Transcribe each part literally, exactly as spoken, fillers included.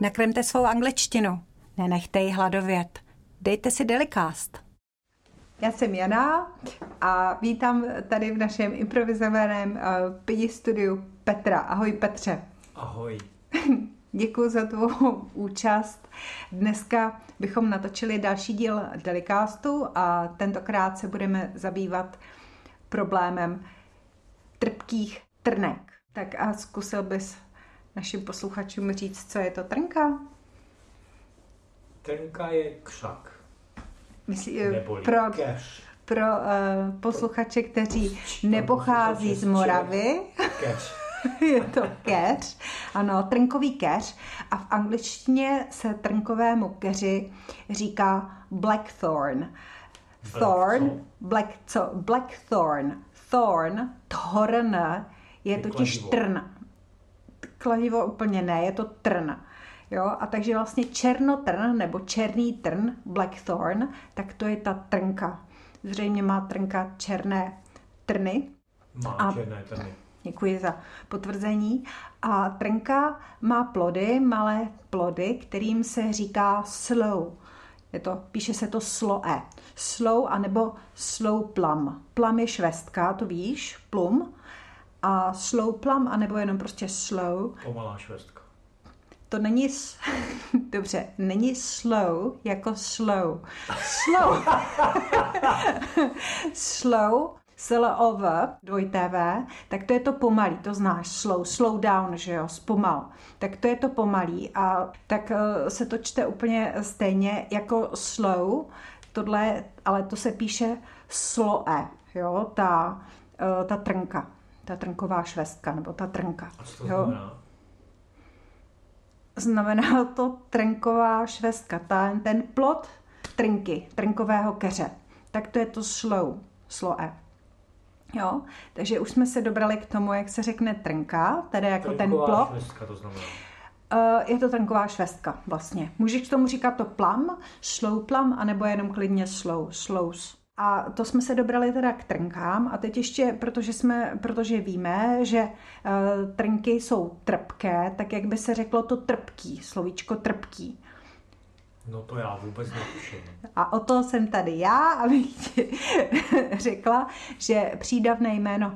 Nakrmte svou angličtinu. Nenechte ji hladovět. Dejte si delikást. Já jsem Jana a vítám tady v našem improvizovaném pidi studiu Petra. Ahoj Petře. Ahoj. Děkuji za tvou účast. Dneska bychom natočili další díl delikástu a tentokrát se budeme zabývat problémem trpkých trnek. Tak a zkusil bys našim posluchačům říct, co je to trnka? Trnka je křak. Myslí, pro pro uh, posluchače, kteří nepochází z Moravy, je to keř, ano, trnkový keř. A v angličtině se trnkovému keři říká blackthorn. Thorn, black, co? Blackthorn. Thorn, thorn je totiž trn. Kladivo úplně ne, je to trn. Jo, a takže vlastně černotrn nebo černý trn, blackthorn, tak to je ta trnka. Zřejmě má trnka černé trny. Má a, černé trny. Děkuji za potvrzení. A trnka má plody, malé plody, kterým se říká sloe. Je to, píše se to sloe. Sloe anebo sloe plum. Plum je švestka, to víš, plum. A sloe plum anebo jenom prostě sloe. Pomalá švestka. To není, dobře, není slow jako slow. Slow. Slow, slow, dvojité V, tak to je to pomalý, to znáš, slow, slow down, že jo, zpomal. Tak to je to pomalý a tak se to čte úplně stejně jako slow, tohle, ale to se píše sloe, jo, ta, ta trnka, ta trnková švestka, nebo ta trnka. A co to jo? Znamená? Znamená to trnková švestka, ten, ten plod trnky, trnkového keře. Tak to je to sloe, sloe. Jo? Takže už jsme se dobrali k tomu, jak se řekne trnka, tedy jako trnková ten plod. Švestka, to znamená. Uh, je to trnková švestka vlastně. Můžeš k tomu říkat to plum, sloe plum, anebo jenom klidně sloe, sloes. A to jsme se dobrali teda k trnkám a teď ještě, protože, jsme, protože víme, že uh, trnky jsou trpké, tak jak by se řeklo to trpký, slovíčko trpký. No to já vůbec netuším. A o to jsem tady já, abych ti řekla, že přídavné jméno uh,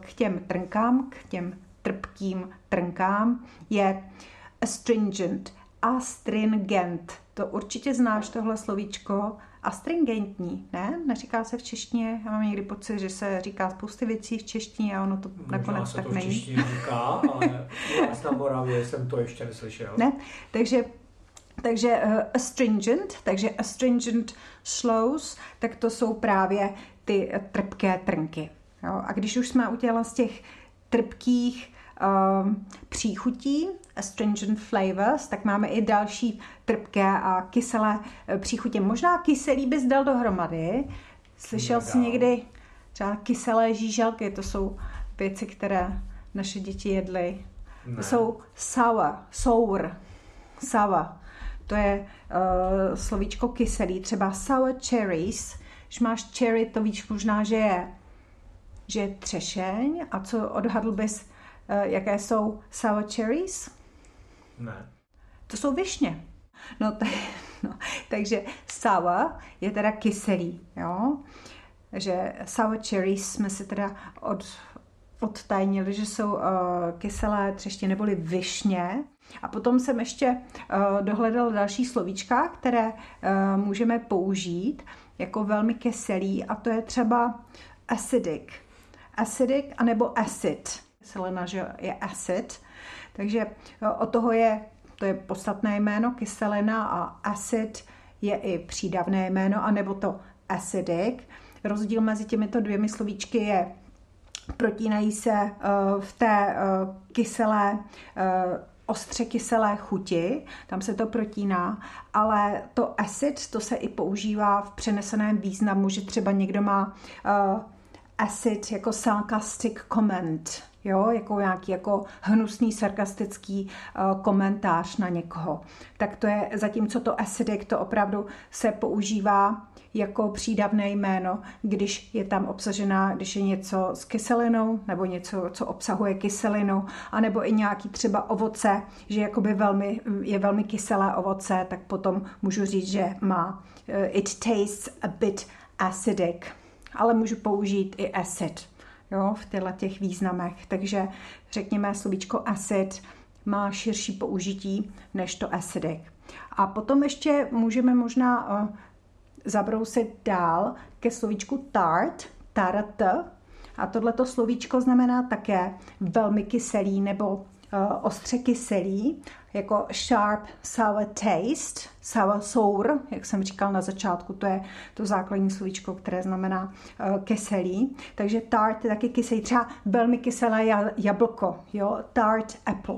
k těm trnkám, k těm trpkým trnkám je astringent, astringent. To určitě znáš tohle slovíčko. Astringentní, ne? Neříká se v češtině, já mám někdy pocit, že se říká spousty věcí v češtině a ono to možná nakonec tak není. Možná se to v češtině říká, ale na Moravě jsem to ještě neslyšel. Ne, takže, takže uh, astringent, takže astringent sloes, tak to jsou právě ty trpké trnky. Jo? A když už jsme udělali z těch trpkých uh, příchutí, astringent flavors, tak máme i další trpké a kyselé příchutě. Možná kyselý bys dal dohromady. Slyšel jsi někdy třeba kyselé žíželky, to jsou věci, které naše děti jedly. Ne. Jsou sour, sour, sour. To je uh, slovíčko kyselý, třeba sour cherries. Když máš cherry, to víš možná, že je, že je třešeň. A co odhadl bys, uh, jaké jsou sour cherries? Ne. To jsou višně. No, t- no, takže sour je teda kyselý, jo. Že sour cherries jsme si teda od, odtajnili, že jsou uh, kyselé třešně neboli višně. A potom jsem ještě uh, dohledala další slovíčka, které uh, můžeme použít jako velmi kyselý a to je třeba acidic. Acidic anebo acid. Kyselina, že je acid. Takže od toho je, to je podstatné jméno, kyselina a acid je i přídavné jméno, anebo to acidic. Rozdíl mezi těmito dvěmi slovíčky je, protínají se v té kyselé, ostře kyselé chuti, tam se to protíná, ale to acid, to se i používá v přeneseném významu, že třeba někdo má acid jako sarcastic comment, jo, jako nějaký jako hnusný sarkastický uh, komentář na někoho. Tak to je, zatímco to acidic, to opravdu se používá jako přídavné jméno, když je tam obsažená, když je něco s kyselinou, nebo něco, co obsahuje kyselinu, anebo i nějaký třeba ovoce, že jakoby velmi, je velmi kyselé ovoce, tak potom můžu říct, že má uh, it tastes a bit acidic. Ale můžu použít i acid, jo, v těchto těch významech. Takže řekněme, slovíčko acid má širší použití než to acidic. A potom ještě můžeme možná uh, zabrousit dál ke slovíčku tart, tart. A tohleto slovíčko znamená také velmi kyselý nebo uh, ostře kyselý, jako sharp sour taste, sour sour, jak jsem říkal na začátku, to je to základní slovíčko, které znamená uh, kyselý. Takže tart je taky kyselý, třeba velmi kyselé jablko, jo, tart apple.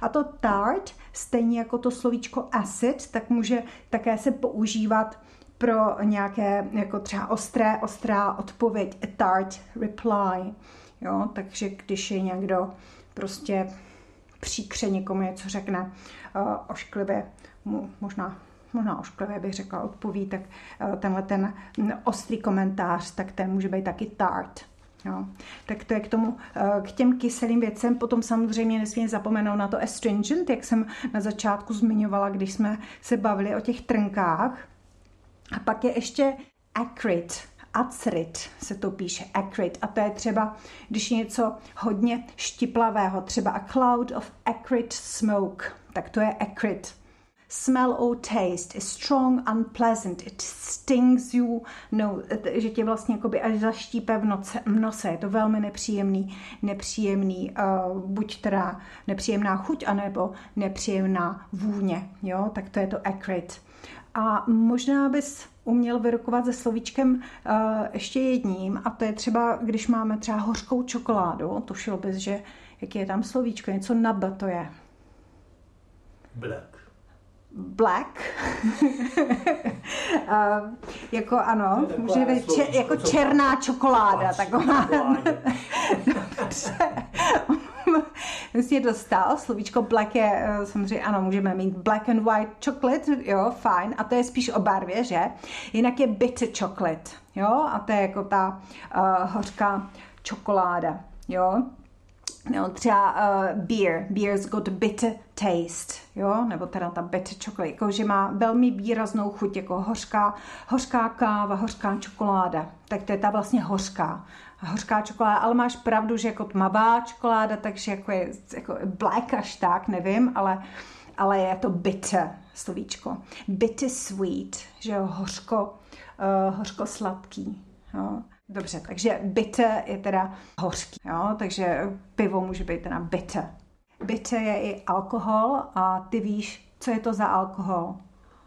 A to tart, stejně jako to slovíčko acid, tak může také se používat pro nějaké jako třeba ostré, ostrá odpověď, a tart reply, jo, takže když je někdo prostě příkře někomu něco řekne, uh, ošklivě, mu, možná, možná ošklivě bych řekla, odpoví, tak uh, tenhle ten ostrý komentář, tak ten může být taky tart. Jo. Tak to je k tomu, uh, k těm kyselým věcem. Potom samozřejmě nesmíme zapomenout na to astringent, jak jsem na začátku zmiňovala, když jsme se bavili o těch trnkách. A pak je ještě acrid, acrid se to píše, acrid. A to je třeba, když je něco hodně štiplavého, třeba a cloud of acrid smoke, tak to je acrid. Smell or taste is strong, unpleasant, it stings you, no, že tě vlastně jakoby až zaštípe v noce, nose, je to velmi nepříjemný, nepříjemný, uh, buď teda nepříjemná chuť, anebo nepříjemná vůně, jo, tak to je to acrid. A možná bys uměl vyrokovat se slovíčkem uh, ještě jedním, a to je třeba, když máme třeba hořkou čokoládu, tušil bys, že jaký je tam slovíčko, něco na B to je. Black. Black. uh, jako ano, může být slovíčko, čer, jako černá čokoláda, taková. Dobře. Jsi dostal, slovíčko black je, samozřejmě ano, můžeme mít black and white chocolate, jo, fajn, a to je spíš o barvě, že? Jinak je bitter chocolate, jo, a to je jako ta uh, hořká čokoláda, jo. No, třeba uh, beer, beer's got bitter taste, jo, nebo teda ta bitter chocolate, jako že má velmi výraznou chuť, jako hořká, hořká káva, hořká čokoláda, tak to je ta vlastně hořká, hořká čokoláda, ale máš pravdu, že jako tmavá čokoláda, takže jako je jako black až tak, nevím, ale, ale je to bitter slovíčko, bitter sweet, že jo, hořko, uh, hořko sladký, jo. Dobře, takže bitter je teda hořký, jo? Takže pivo může být teda bitter. Bitter je i alkohol a ty víš, co je to za alkohol?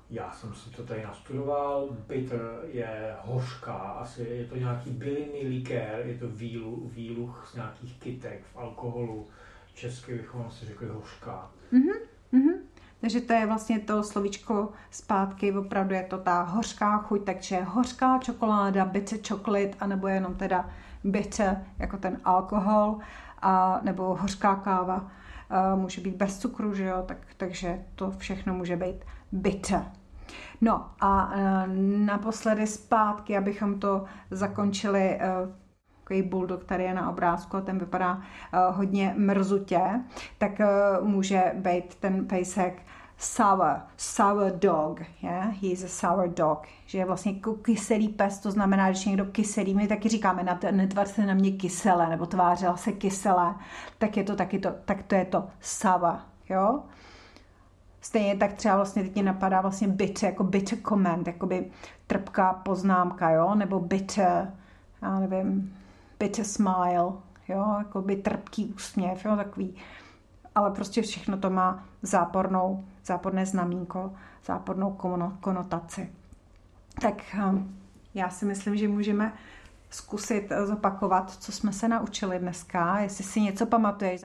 Já jsem si to tady nastudoval, bitter je hořká, asi je to nějaký bylinný likér, je to výluch, výluch z nějakých kytek v alkoholu, česky bychom si řekli hořká. Mm-hmm, mm-hmm. Takže to je vlastně to slovíčko zpátky, opravdu je to ta hořká chuť, takže hořká čokoláda, bitter chocolate, anebo jenom teda bitter, jako ten alkohol, a, nebo hořká káva, a, může být bez cukru, že jo, tak, takže to všechno může být bitter. No a naposledy zpátky, abychom to zakončili, takový bulldog, který je na obrázku a ten vypadá uh, hodně mrzutě, tak uh, může být ten pejsek sour, sour dog, yeah? He is a sour dog, že je vlastně jako kyselý pes, to znamená, že někdo kyselý, my taky říkáme, netvář se na mě kysele, nebo tvářela se kysele, tak je to taky to, tak to je to sour, jo? Stejně tak třeba vlastně teď mě napadá vlastně bitter, jako bitter comment, jakoby trpká poznámka, jo? Nebo bitter, já nevím, bitter smile, jo, jako by trpký úsměv, jo, takový, ale prostě všechno to má zápornou, záporné znamínko, zápornou konotaci. Tak já si myslím, že můžeme zkusit zopakovat, co jsme se naučili dneska, jestli si něco pamatuješ.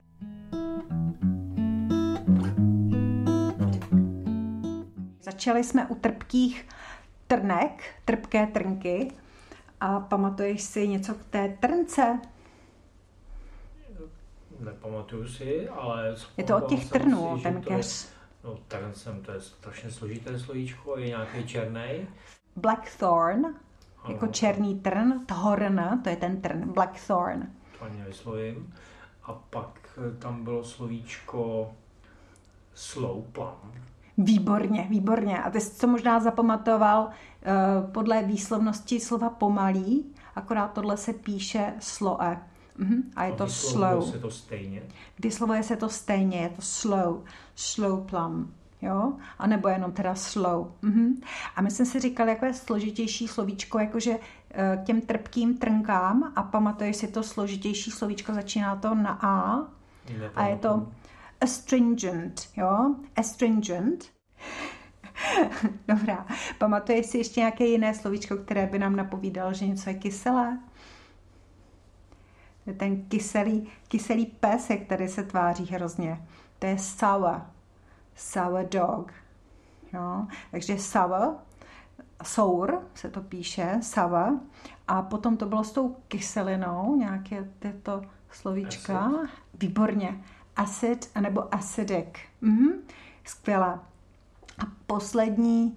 Začali jsme u trpkých trnek, trpké trnky, A pamatuješ si něco k té trnce? Nepamatuju si, ale... Je to od těch trnů, si, ten keř. No trncem, to je strašně složité slovíčko, je nějaký černý. Blackthorn, ano. Jako černý trn, thorn, to je ten trn, blackthorn. To ani nevyslovím. A pak tam bylo slovíčko sloe plum. Výborně, výborně. A ty jsi to možná zapamatoval eh, podle výslovnosti slova pomalý, akorát tohle se píše sloe. Uhum. A je a to sloe. Se to stejně? Kdy slovuje se to stejně, je to sloe, sloe plum, jo? A nebo jenom teda sloe. Uhum. A my jsme si říkali, jako je složitější slovíčko, jakože k těm trpkým trnkám a pamatuješ si to složitější slovíčko, začíná to na A. Nepamatuji. A je to astringent, jo? Astringent. Dobrá. Pamatuješ si ještě nějaké jiné slovíčko, které by nám napovídalo, že něco je kyselé? Ten kyselý, kyselý pések, který se tváří hrozně. To je sour. Sour dog. Jo? Takže sour. Sour se to píše. Sour. A potom to bylo s tou kyselinou. Nějaké tyto slovíčka. Acid. Výborně. Acid anebo acidic. Mhm. Skvělé. A poslední,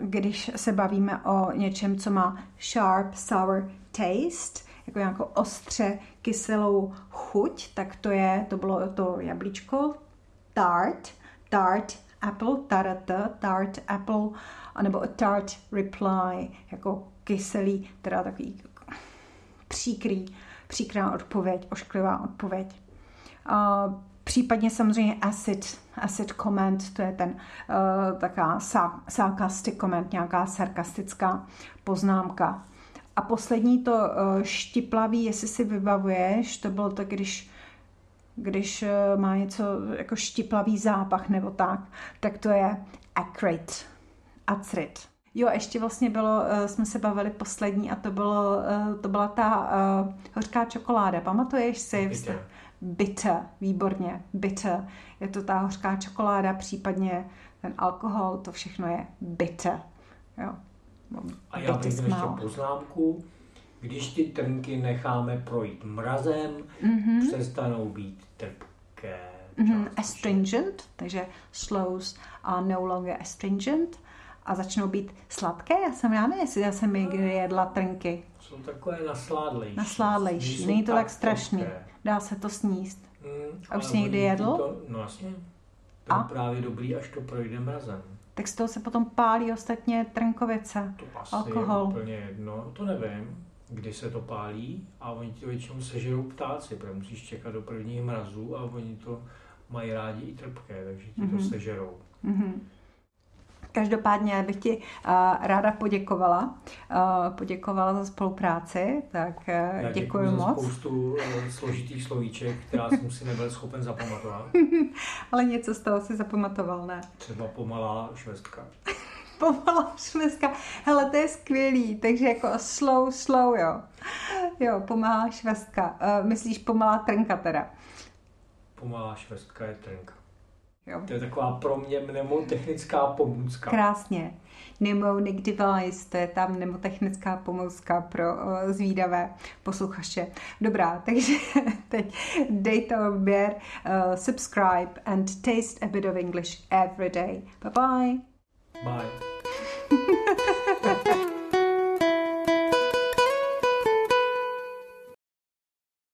když se bavíme o něčem, co má sharp, sour taste, jako nějakou ostře kyselou chuť, tak to je, to bylo to jablíčko, tart, tart apple, tarat, tart apple, anebo tart reply, jako kyselý, teda takový příkrý, příkrá odpověď, ošklivá odpověď. Uh, Případně samozřejmě acid, acid comment, to je ten uh, taková sa, sarcastic comment, nějaká sarkastická poznámka. A poslední to uh, štiplavý, jestli si vybavuješ, to bylo to, když, když uh, má něco jako štiplavý zápach nebo tak, tak to je acrid, acrid. Jo, ještě vlastně bylo, uh, jsme se bavili poslední a to, bylo, uh, to byla ta uh, hořká čokoláda, pamatuješ si? Bitter. Bitter, výborně, bitter. Je to ta hořká čokoláda, případně ten alkohol, to všechno je bitter, jo. A já bych měl ještě poznámku, když ty trnky necháme projít mrazem, mm-hmm. přestanou být trpké. Mm-hmm. Astringent, takže sloes are no longer astringent a začnou být sladké. Já jsem ráda, jestli já jsem někdy jedla trnky. Jsou takové nasládlejší. Nasládlejší, není to tak strašný. Trpké. Dá se to sníst. Mm, a už jsi někdy jedl? To, no jasně, to je právě dobrý, až to projde mrazem. Tak z toho se potom pálí ostatně trnkovice, to asi alkohol. To úplně jedno, to nevím, kdy se to pálí a oni to většinou sežerou ptáci, protože musíš čekat do prvních mrazů a oni to mají rádi i trpké, takže ti mm-hmm. to sežerou. Mm-hmm. Každopádně bych ti uh, ráda poděkovala, uh, poděkovala za spolupráci, tak uh, děkuji moc. Já spoustu uh, složitých slovíček, která jsem si nebyl schopen zapamatovat. Ale něco z toho si zapamatoval, ne? Třeba pomalá švestka. Pomalá švestka, hele, to je skvělý, takže jako sloe, sloe, jo. Jo, pomalá švestka, uh, myslíš pomalá trnka teda? Pomalá švestka je trnka. Jo. To je taková pro mě mnemotechnická pomůcka. Krásně. Mnemonic device, to je ta mnemotechnická pomůcka pro o, zvídavé posluchače. Dobrá, takže teď dejte odběr, uh, subscribe and taste a bit of English every day. Bye bye. Bye.